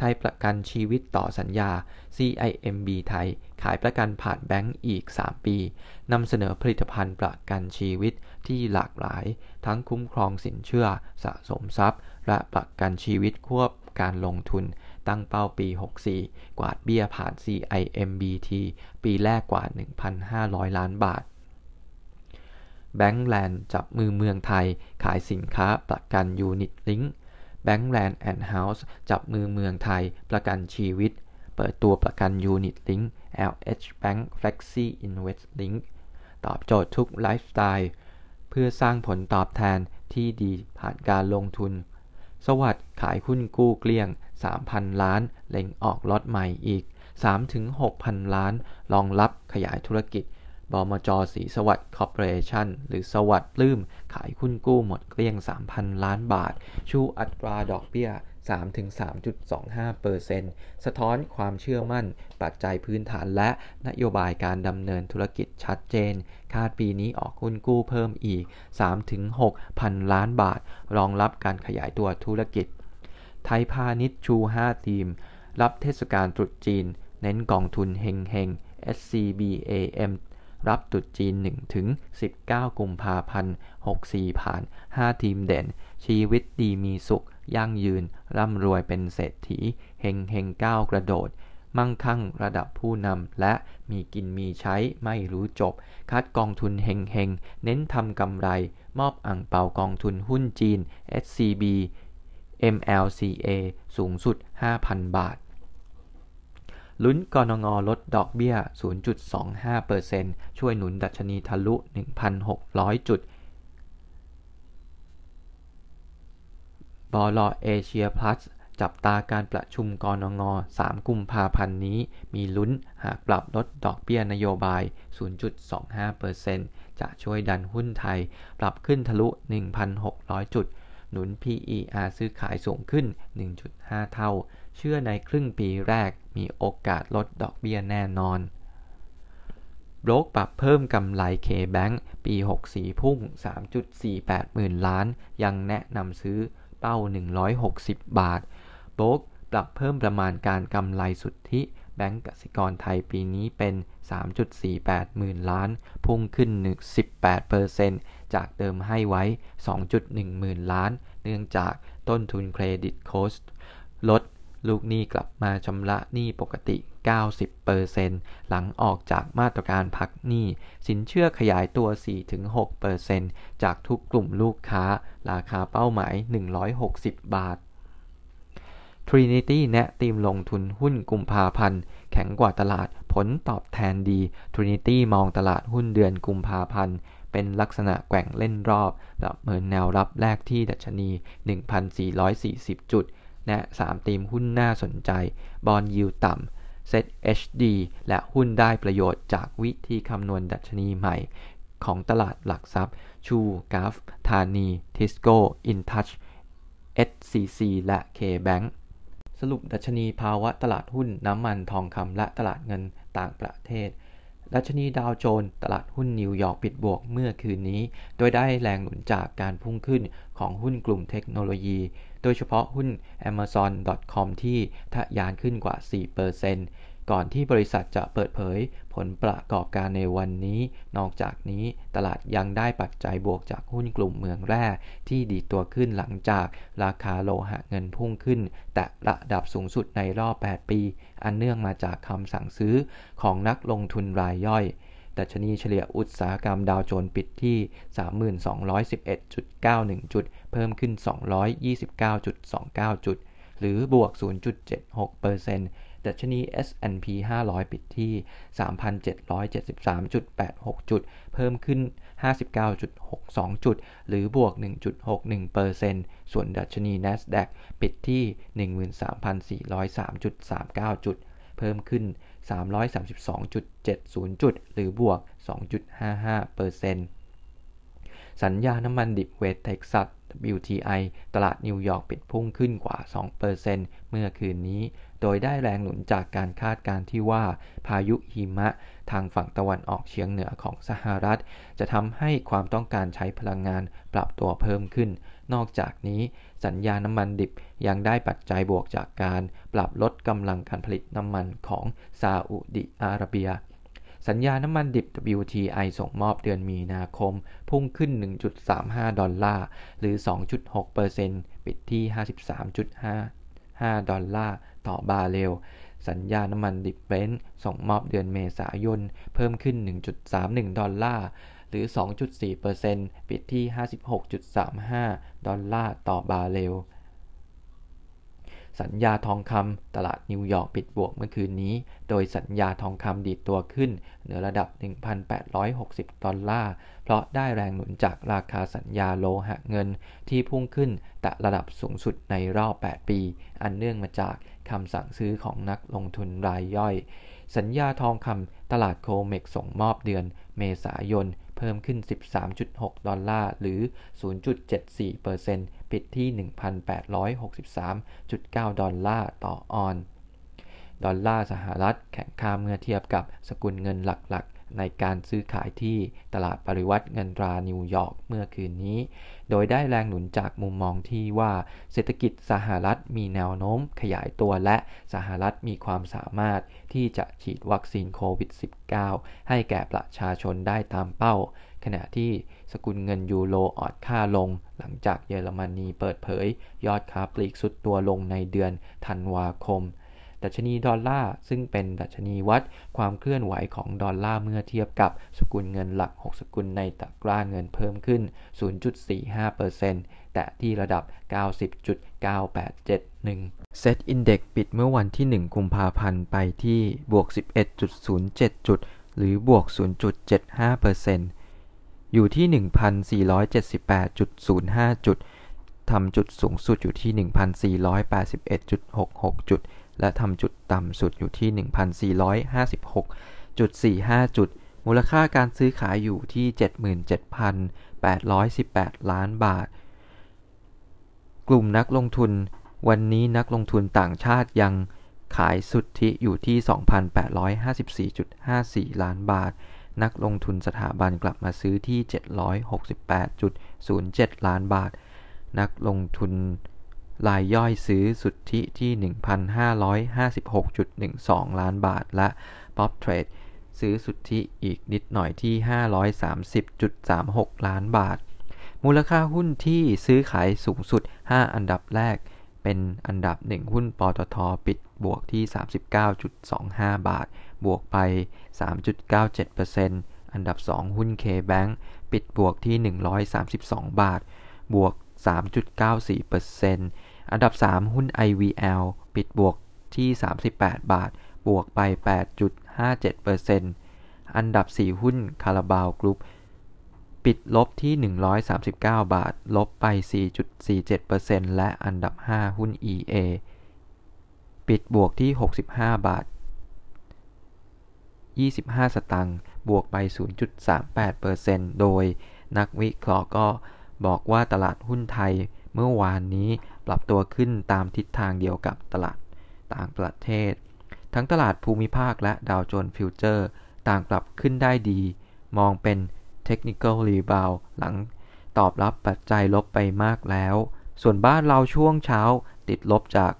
ไทยประกันชีวิตต่อสัญญา CIMB ไทยขายประกันผ่านแบงก์อีก3ปีนำเสนอผลิตภัณฑ์ประกันชีวิตที่หลากหลายทั้งคุ้มครองสินเชื่อสะสมทรัพย์และประกันชีวิตควบการลงทุนตั้งเป้าปี 64 กวาดเบี้ยผ่าน CIMBT ปีแรกกว่า 1,500 ล้านบาทแบงก์แลนด์จับมือเมืองไทยขายสินค้าประกันยูนิตลิงก์แบงก์แลนด์แอนด์เฮาส์จับมือเมืองไทยประกันชีวิตเปิดตัวประกันยูนิตลิงก์ LH Bank Flexi Invest Link ตอบโจทย์ทุกไลฟ์สไตล์เพื่อสร้างผลตอบแทนที่ดีผ่านการลงทุนสวัสดิ์ขายหุ้นกู้เกลี้ยง 3,000 ล้านเล็งออกล็อตใหม่อีก 3-6,000 ล้านรองรับขยายธุรกิจบมจ.ศรีสวัสดิ์คอร์ปอเรชั่นหรือสวัสดิ์ปลื้มขายหุ้นกู้หมดเกลี้ยง 3,000 ล้านบาทชูอัตราดอกเบี้ย 3-3.25% สะท้อนความเชื่อมั่นปัจจัยพื้นฐานและนโยบายการดำเนินธุรกิจชัดเจนคาดปีนี้ออกหุ้นกู้เพิ่มอีก 3-6,000 ล้านบาทรองรับการขยายตัวธุรกิจไทยพาณิชย์ชู 5 ทีมรับเทศกาลตรุษจีนเน้นกองทุนเฮงๆ SCBAMรับตรุษจีน 1-19 กุมภาพันธ์ 64 ผ่าน 5 ทีมเด่นชีวิตดีมีสุขยั่งยืนร่ำรวยเป็นเศรษฐีเฮงเฮงก้าวกระโดดมั่งคั่งระดับผู้นำและมีกินมีใช้ไม่รู้จบคัดกองทุนเฮงเฮงเน้นทำกำไรมอบอั่งเปากองทุนหุ้นจีน SCB MLCA สูงสุด 5,000 บาทลุ้นกนง.ลดดอกเบี้ย 0.25% ช่วยหนุนดัชนีทะลุ 1,600 จุดบล.เอเชียพลัสจับตาการประชุมกนง. 3 กุมภาพันธ์นี้มีลุ้นหากปรับลดดอกเบี้ยนโยบาย 0.25% จะช่วยดันหุ้นไทยปรับขึ้นทะลุ 1,600 จุดหนุน PER ซื้อขายสูงขึ้น 1.5 เท่าเชื่อในครึ่งปีแรกมีโอกาสลดดอกเบี้ยแน่นอนโบรกปรับเพิ่มกำไร K-Bank ปี 64 พุ่ง 3.48 หมื่นล้านยังแนะนำซื้อเป้า 160 บาทโบรกปรับเพิ่มประมาณการกำไรสุทธิแบงก์กสิกรไทยปีนี้เป็น 3.48 หมื่นล้านพุ่งขึ้น 18% จากเดิมให้ไว้ 2.1 หมื่นล้านเนื่องจากต้นทุนเครดิตโคสต์ลดลูกหนี้กลับมาชำระหนี้ปกติ 90% หลังออกจากมาตรการพักหนี้สินเชื่อขยายตัว 4-6% จากทุกกลุ่มลูกค้าราคาเป้าหมาย 160 บาท Trinity แนะทีมลงทุนหุ้นกุมภาพันธ์แข็งกว่าตลาดผลตอบแทนดี Trinity มองตลาดหุ้นเดือนกุมภาพันธ์เป็นลักษณะแกว่งเล่นรอบประเมินแนวรับแรกที่ดัชนี 1,440 จุดแนะ3ธีมหุ้นน่าสนใจบอนด์ยิลด์ต่ำ ZHD และหุ้นได้ประโยชน์จากวิธีคำนวณดัชนีใหม่ของตลาดหลักทรัพย์ชูกราฟธานีทิสโก้อินทัช SCC และ K-Bank สรุปดัชนีภาวะตลาดหุ้นน้ำมันทองคำและตลาดเงินต่างประเทศดัชนีดาวโจนส์ตลาดหุ้นนิวยอร์กปิดบวกเมื่อคืนนี้โดยได้แรงหนุนจากการพุ่งขึ้นของหุ้นกลุ่มเทคโนโลยีโดยเฉพาะหุ้น Amazon.com ที่ทะยานขึ้นกว่า 4% ก่อนที่บริษัทจะเปิดเผยผลประกอบการในวันนี้นอกจากนี้ตลาดยังได้ปัจจัยบวกจากหุ้นกลุ่มเมืองแร่ที่ดีตัวขึ้นหลังจากราคาโลหะเงินพุ่งขึ้นแต่ระดับสูงสุดในรอบ 8 ปีอันเนื่องมาจากคำสั่งซื้อของนักลงทุนรายย่อยดัชนีเฉลี่ยอุตสาหกรรมดาวโจนส์ปิดที่ 3211.91 จุดเพิ่มขึ้น 229.29 จุดหรือบวก 0.76% ดัชนี S&P 500 ปิดที่ 3,773.86 จุดเพิ่มขึ้น 59.62 จุดหรือบวก 1.61% ส่วนดัชนี NASDAQ ปิดที่ 13,403.39 จุดเพิ่มขึ้น 332.70 จุดหรือบวก 2.55% สัญญาน้ำมันดิบเวสต์เท็กซัส WTI ตลาดนิวยอร์กปิดพุ่งขึ้นกว่า 2% เมื่อคืนนี้โดยได้แรงหนุนจากการคาดการณ์ที่ว่าพายุหิมะทางฝั่งตะวันออกเฉียงเหนือของสหรัฐจะทำให้ความต้องการใช้พลังงานปรับตัวเพิ่มขึ้นนอกจากนี้สัญญาน้ำมันดิบยังได้ปัจจัยบวกจากการปรับลดกำลังการผลิตน้ำมันของซาอุดิอาระเบียสัญญาน้ำมันดิบ WTI ส่งมอบเดือนมีนาคมพุ่งขึ้น 1.35 ดอลลาร์หรือ 2.6% ปิดที่ 53.55 ดอลลาร์ต่อบาร์เรลสัญญาน้ำมันดิบเบรนท์ส่งมอบเดือนเมษายนเพิ่มขึ้น 1.31 ดอลลาร์หรือ 2.4% ปิดที่ 56.35 ดอลลาร์ต่อบาร์เรลสัญญาทองคำตลาดนิวยอร์กปิดบวกเมื่อคืนนี้โดยสัญญาทองคำดีดตัวขึ้นเหนือระดับ 1,860 ดอลลาร์เพราะได้แรงหนุนจากราคาสัญญาโลหะเงินที่พุ่งขึ้นแต่ระดับสูงสุดในรอบ 8 ปีอันเนื่องมาจากคำสั่งซื้อของนักลงทุนรายย่อยสัญญาทองคำตลาดโคเม็กส่งมอบเดือนเมษายนเพิ่มขึ้น 13.6 ดอลลาร์หรือ 0.74% ปิดที่ 1,863.9 ดอลลาร์ต่อออนซ์ดอลลาร์สหรัฐแข็งค่าเมื่อเทียบกับสกุลเงินหลักๆในการซื้อขายที่ตลาดปริวัติเงินตรานิวยอร์กเมื่อคืนนี้โดยได้แรงหนุนจากมุมมองที่ว่าเศรษฐกิจสหรัฐมีแนวโน้มขยายตัวและสหรัฐมีความสามารถที่จะฉีดวัคซีนโควิด -19 ให้แก่ประชาชนได้ตามเป้าขณะที่สกุลเงินยูโรอ่อนค่าลงหลังจากเยอรมนีเปิดเผยยอดค้าปลีกสุดตัวลงในเดือนธันวาคมดัชนีดอลลาร์ซึ่งเป็นดัชนีวัดความเคลื่อนไหวของดอลลาร์เมื่อเทียบกับสกุลเงินหลัก6สกุลในตะกร้าเงินเพิ่มขึ้น 0.45% แต่ที่ระดับ 90.9871 เซ็ตอินเด็กซ์ปิดเมื่อวันที่1กุมภาพันธ์ไปที่บวก 11.07 จุดหรือบวก 0.75% อยู่ที่ 1,478.05 จุดทำจุดสูงสุดอยู่ที่ 1,481.66 จุดและทำจุดต่ำสุดอยู่ที่ 1,456.45 จุดมูลค่าการซื้อขายอยู่ที่ 77,818 ล้านบาทกลุ่มนักลงทุนวันนี้นักลงทุนต่างชาติยังขายสุทธิอยู่ที่ 2,854.54 ล้านบาทนักลงทุนสถาบันกลับมาซื้อที่ 768.07 ล้านบาทนักลงทุนรายย่อยซื้อสุทธิที่ 1,556.12 ล้านบาทและป๊อปเทรดซื้อสุทธิอีกนิดหน่อยที่ 530.36 ล้านบาทมูลค่าหุ้นที่ซื้อขายสูงสุด5อันดับแรกเป็นอันดับ1หุ้นปตท.ปิดบวกที่ 39.25 บาทบวกไป 3.97% อันดับ2หุ้น K-Bank ปิดบวกที่132 บาทบวก3.94% อันดับ3หุ้น IVL ปิดบวกที่38บาทบวกไป 8.57% อันดับ4หุ้นคาราบาวกรุ๊ปปิดลบที่139บาทลบไป 4.47% และอันดับ5หุ้น EA ปิดบวกที่65บาท 25 สตังค์บวกไป 0.38% โดยนักวิเคราะห์ก็บอกว่าตลาดหุ้นไทยเมื่อวานนี้ปรับตัวขึ้นตามทิศทางเดียวกับตลาดต่างประเทศทั้งตลาดภูมิภาคและดาวโจนส์ฟิวเจอร์ต่างปรับขึ้นได้ดีมองเป็น Technical Rebound หลังตอบรับปัจจัยลบไปมากแล้วส่วนบ้านเราช่วงเช้าติดลบจาก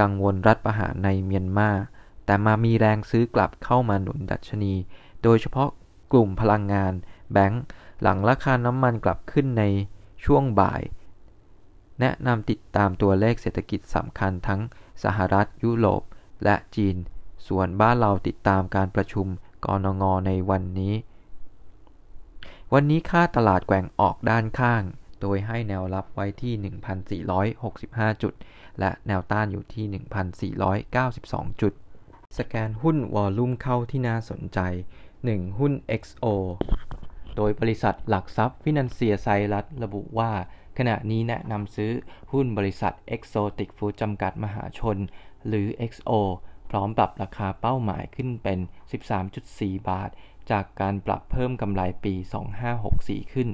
กังวลรัฐประหารในเมียนมาแต่มามีแรงซื้อกลับเข้ามาหนุนดัชนีโดยเฉพาะกลุ่มพลังงานแบงก์หลังราคาน้ำมันกลับขึ้นในช่วงบ่ายแนะนำติดตามตัวเลขเศรษฐกิจสำคัญทั้งสหรัฐยุโรปและจีนส่วนบ้านเราติดตามการประชุมกนง.ในวันนี้ค่าตลาดแกว่งออกด้านข้างโดยให้แนวรับไว้ที่ 1,465 จุดและแนวต้านอยู่ที่ 1,492 จุดสแกนหุ้นวอลลุ่มเข้าที่น่าสนใจ1หุ้น XO โดยบริษัทหลักทรัพย์ฟินันเซียไซรัสระบุว่าขณะนี้แนะนำซื้อหุ้นบริษัท Exotic Food จำกัดมหาชนหรือ XO พร้อมปรับราคาเป้าหมายขึ้นเป็น 13.4 บาทจากการปรับเพิ่มกำไรปี2564ขึ้น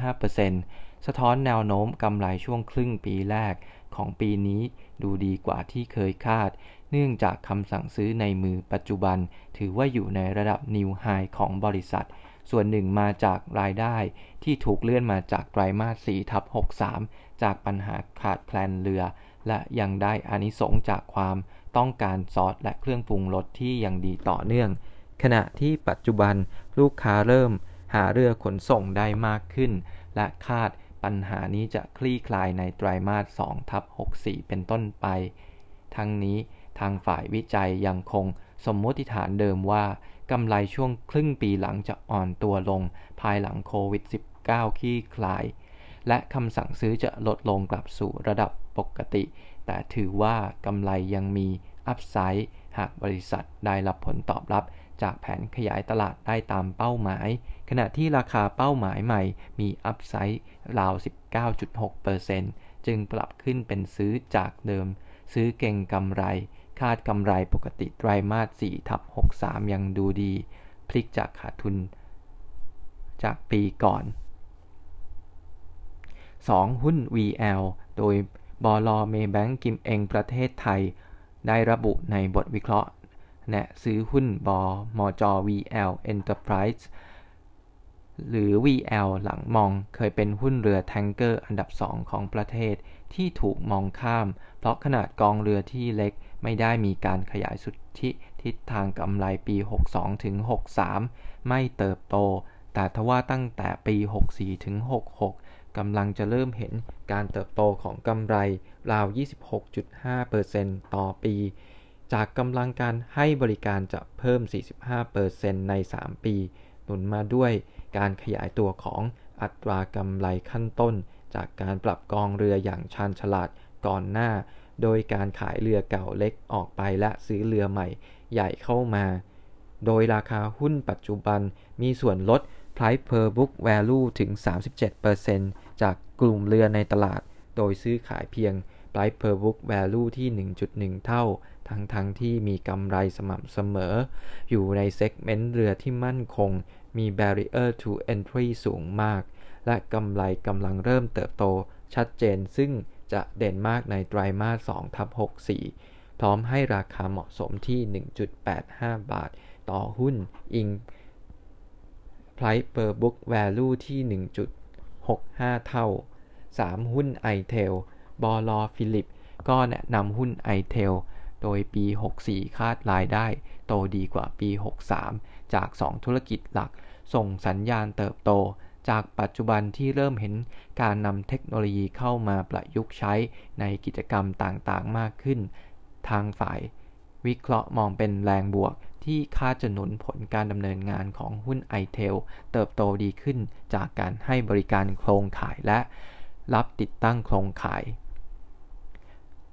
15% สะท้อนแนวโน้มกำไรช่วงครึ่งปีแรกของปีนี้ดูดีกว่าที่เคยคาดเนื่องจากคำสั่งซื้อในมือปัจจุบันถือว่าอยู่ในระดับ New High ของบริษัทส่วนหนึ่งมาจากรายได้ที่ถูกเลื่อนมาจากไตรมาส 4/63 จากปัญหาขาดแคลนเรือและยังได้อานิสงส์จากความต้องการซอสและเครื่องปรุงรสที่ยังดีต่อเนื่องขณะที่ปัจจุบันลูกค้าเริ่มหาเรือขนส่งได้มากขึ้นและคาดปัญหานี้จะคลี่คลายในไตรมาส 2/64 เป็นต้นไปทั้งนี้ทางฝ่ายวิจัยยังคงสมมติฐานเดิมว่ากำไรช่วงครึ่งปีหลังจะอ่อนตัวลงภายหลังโควิด -19 คลี่คลายและคำสั่งซื้อจะลดลงกลับสู่ระดับปกติแต่ถือว่ากำไรยังมีอัพไซด์หากบริษัทได้รับผลตอบรับจากแผนขยายตลาดได้ตามเป้าหมายขณะที่ราคาเป้าหมายใหม่มีอัพไซด์ราว 19.6% จึงปรับขึ้นเป็นซื้อจากเดิมซื้อเก่งกำไรคาดกำไรปกติไตรมาส 4/63 ยังดูดีพลิกจากขาดทุนจากปีก่อน2หุ้น VL โดยบล.เมย์แบงก์กิมเองประเทศไทยได้ระบุในบทวิเคราะห์แนะซื้อหุ้นบมจ. VL Enterprise หรือ VL หลังมองเคยเป็นหุ้นเรือแทงเกอร์อันดับ2ของประเทศที่ถูกมองข้ามเพราะขนาดกองเรือที่เล็กไม่ได้มีการขยายสุทธิทิศทางกำไรปี 62-63 ไม่เติบโตแต่ทว่าตั้งแต่ปี 64-66 กำลังจะเริ่มเห็นการเติบโตของกำไรราว 26.5% ต่อปีจากกำลังการให้บริการจะเพิ่ม 45% ใน 3 ปีหนุนมาด้วยการขยายตัวของอัตรากำไรขั้นต้นจากการปรับกองเรืออย่างชาญฉลาดก่อนหน้าโดยการขายเรือเก่าเล็กออกไปและซื้อเรือใหม่ใหญ่เข้ามาโดยราคาหุ้นปัจจุบันมีส่วนลด Price per book value ถึง 37% จากกลุ่มเรือในตลาดโดยซื้อขายเพียง Price per book value ที่ 1.1 เท่าทั้งที่มีกำไรสม่ำเสมออยู่ในเซกเมนต์เรือที่มั่นคงมี Barrier to Entry สูงมากและกำไรกำลังเริ่มเติบโตชัดเจนซึ่งจะเด่นมากในไตรมาส 2/64 พร้อมให้ราคาเหมาะสมที่ 1.85 บาทต่อหุ้นอิง Price per book value ที่ 1.65 เท่า3หุ้น ITEL บล.ฟิลิปก็แนะนำหุ้น ITEL โดยปี 64 คาดรายได้โตดีกว่าปี 63 จาก 2 ธุรกิจหลักส่งสัญญาณเติบโตจากปัจจุบันที่เริ่มเห็นการนำเทคโนโลยีเข้ามาประยุกต์ใช้ในกิจกรรมต่างๆมากขึ้นทางฝ่ายวิเคราะห์มองเป็นแรงบวกที่คาดจะหนุนผลการดำเนินงานของหุ้น ITEL เติบโตดีขึ้นจากการให้บริการโครงข่ายและรับติดตั้งโครงข่าย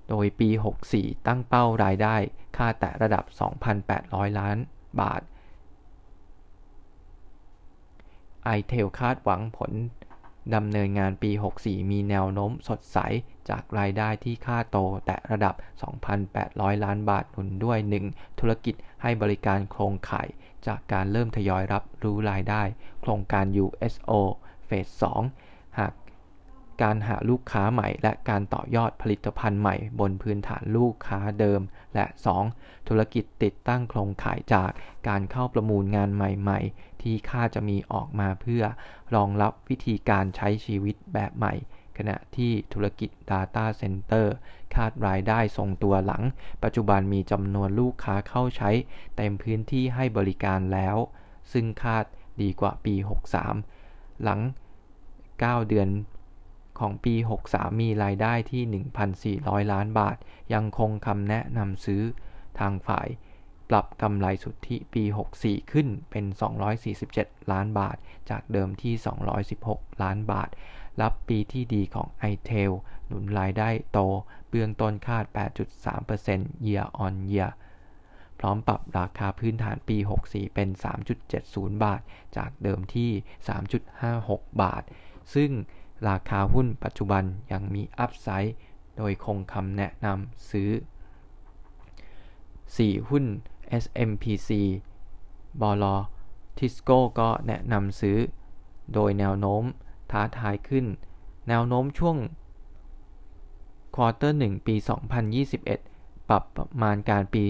โดยปี 64 ตั้งเป้ารายได้คาดแต่ระดับ 2,800 ล้านบาทITEL คาดหวังผลดำเนินงานปี 64 มีแนวโน้มสดใสจากรายได้ที่ค่าโตแต่ระดับ 2,800 ล้านบาทหนุนด้วย 1. ธุรกิจให้บริการโครงข่าย จากการเริ่มทยอยรับรู้รายได้โครงการ USO เฟส 2 หากการหาลูกค้าใหม่และการต่อยอดผลิตภัณฑ์ใหม่บนพื้นฐานลูกค้าเดิมและ 2. ธุรกิจติดตั้งโครงข่ายจากการเข้าประมูลงานใหม่ๆที่ค่าจะมีออกมาเพื่อรองรับวิธีการใช้ชีวิตแบบใหม่ขณะที่ธุรกิจ Data Center คาดรายได้ทรงตัวหลังปัจจุบันมีจำนวนลูกค้าเข้าใช้เต็มพื้นที่ให้บริการแล้วซึ่งคาดดีกว่าปี 63 หลัง 9 เดือนของปี 63 มีรายได้ที่ 1,400 ล้านบาทยังคงคำแนะนำซื้อทางฝ่ายปรับกำไรสุทธิปี 64 ขึ้นเป็น 247 ล้านบาทจากเดิมที่ 216 ล้านบาทรับปีที่ดีของ ITEL หนุนรายได้โตเบื้องต้นคาด 8.3% year on year พร้อมปรับราคาพื้นฐานปี 64 เป็น 3.70 บาทจากเดิมที่ 3.56 บาทซึ่งราคาหุ้นปัจจุบันยังมีอัพไซด์โดยคงคำแนะนำซื้อ 4 หุ้น SMPC บล.ทิสโก้ก็แนะนำซื้อโดยแนวโน้มท้าทายขึ้นแนวโน้มช่วงควอเตอร์1ปี 2021 ปรับประมาณการปี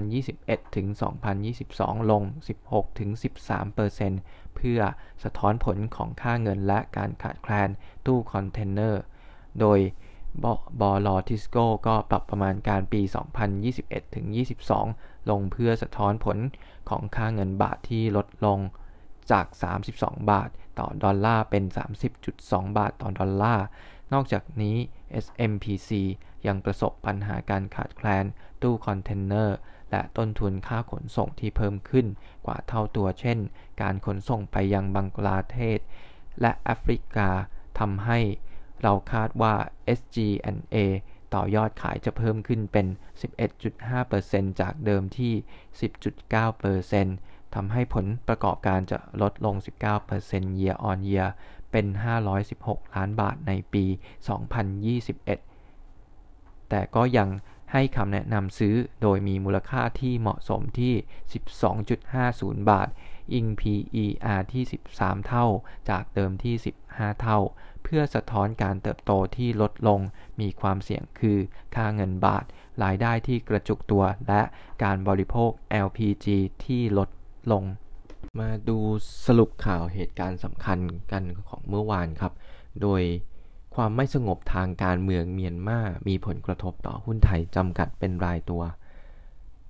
2021 ถึง 2022 ลง 16-13% เพื่อสะท้อนผลของค่าเงินและการขาดแคลนตู้คอนเทนเนอร์โดยบล.ทิสโก้ก็ปรับประมาณการปี 2021 ถึง 22 ลงเพื่อสะท้อนผลของค่าเงินบาทที่ลดลงจาก 32 บาทต่อดอลลาร์เป็น 30.2 บาทต่อดอลลาร์นอกจากนี้ SMPC ยังประสบปัญหาการขาดแคลนตู้คอนเทนเนอร์และต้นทุนค่าขนส่งที่เพิ่มขึ้นกว่าเท่าตัวเช่นการขนส่งไปยังบังกลาเทศและแอฟริกาทำให้เราคาดว่า SGNA ต่อยอดขายจะเพิ่มขึ้นเป็น 11.5% จากเดิมที่ 10.9%ทำให้ผลประกอบการจะลดลง 19% year on year เป็น 516 ล้านบาทในปี 2021 แต่ก็ยังให้คำแนะนำซื้อโดยมีมูลค่าที่เหมาะสมที่ 12.50 บาท อิง PER ที่ 13 เท่าจากเดิมที่ 15 เท่าเพื่อสะท้อนการเติบโตที่ลดลงมีความเสี่ยงคือค่าเงินบาทรายได้ที่กระจุกตัวและการบริโภค LPG ที่ลดลงมาดูสรุปข่าวเหตุการณ์สำคัญกันของเมื่อวานครับโดยความไม่สงบทางการเมืองเมียนมามีผลกระทบต่อหุ้นไทยจำกัดเป็นรายตัว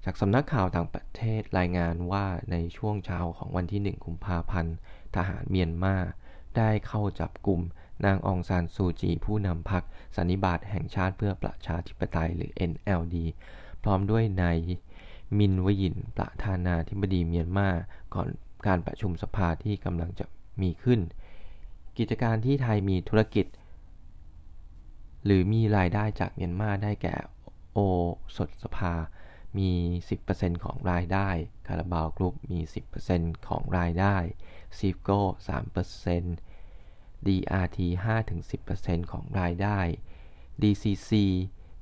จากสำนักข่าวต่างประเทศรายงานว่าในช่วงเช้าของวันที่1กุมภาพันธ์ทหารเมียนมาได้เข้าจับกลุ่มนางองซานซูจีผู้นำพรรคสันนิบาตแห่งชาติเพื่อประชาธิปไตยหรือ NLD พร้อมด้วยนายมินวยินประธานาธิบดีเมียนมาก่อนการประชุมสภาที่กำลังจะมีขึ้นกิจการที่ไทยมีธุรกิจหรือมีรายได้จากเมียนมาได้แก่โอสถสภามี 10% ของรายได้คาราบาวกรุ๊ปมี 10% ของรายได้ซีฟโก้ 3%DRT 5-10% ของรายได้ DCC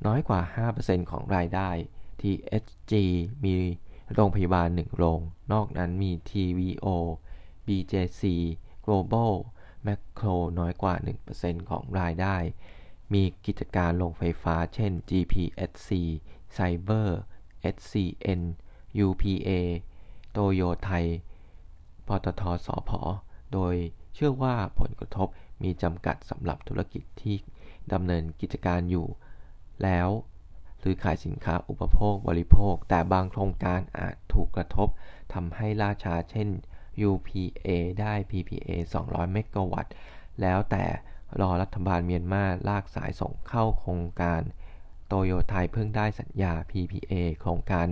น้อยกว่า 5% ของรายได้ THG มีโรงพยาบาล 1 โรงนอกนั้นมี TVO BJC Global Macro น้อยกว่า 1% ของรายได้มีกิจการโรงไฟฟ้าเช่น GPSC Cyber SCN UPA โตโยไทยปตท.สผ.โดยเชื่อว่าผลกระทบมีจำกัดสำหรับธุรกิจที่ดำเนินกิจการอยู่แล้วหรือขายสินค้าอุปโภคบริโภคแต่บางโครงการอาจถูกกระทบทำให้ล่าช้าเช่น UPA ได้ PPA 200 เมกะวัตต์แล้วแต่รอรัฐบาลเมียนมาลากสายส่งเข้าโครงการโตโยไทยเพิ่งได้สัญญา PPA โครงการ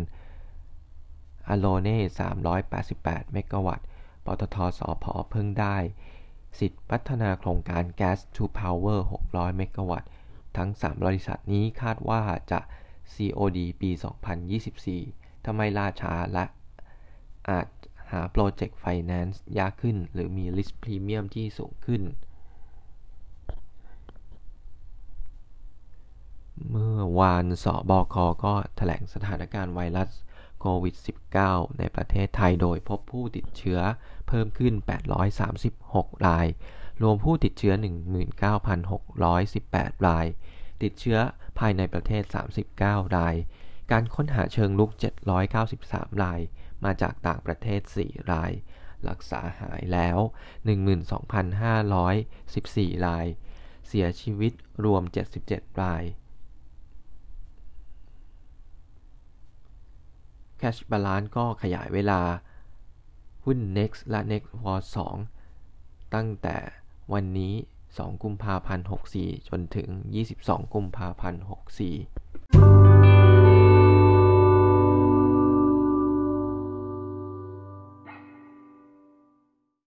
Arooney 388 เมกะวัตต์ปตท.สผ.เพิ่งได้สิทธิพัฒนาโครงการ Gas to Power 600 เมกะวัตต์ทั้ง3บริษัทนี้คาดว่าจะ COD ปี 2024 ทำไมล่าช้าและอาจหาโปรเจกต์ไฟแนนซ์ยากขึ้นหรือมี Risk Premium ที่สูงขึ้นเมื่อวานสบค.ก็แถลงสถานการณ์ไวรัส โควิด -19 ในประเทศไทยโดยพบผู้ติดเชื้อเพิ่มขึ้น836รายรวมผู้ติดเชื้อ 19,618 รายติดเชื้อภายในประเทศ39รายการค้นหาเชิงลุก793รายมาจากต่างประเทศ4รายรักษาหายแล้ว 12,514 รายเสียชีวิตรวม77ราย Cash Balance ก็ขยายเวลาหุ้น Next และ Next War 2ตั้งแต่วันนี้2 กุมภาพันธ์ 64จนถึง 22 กุมภาพันธ์ 64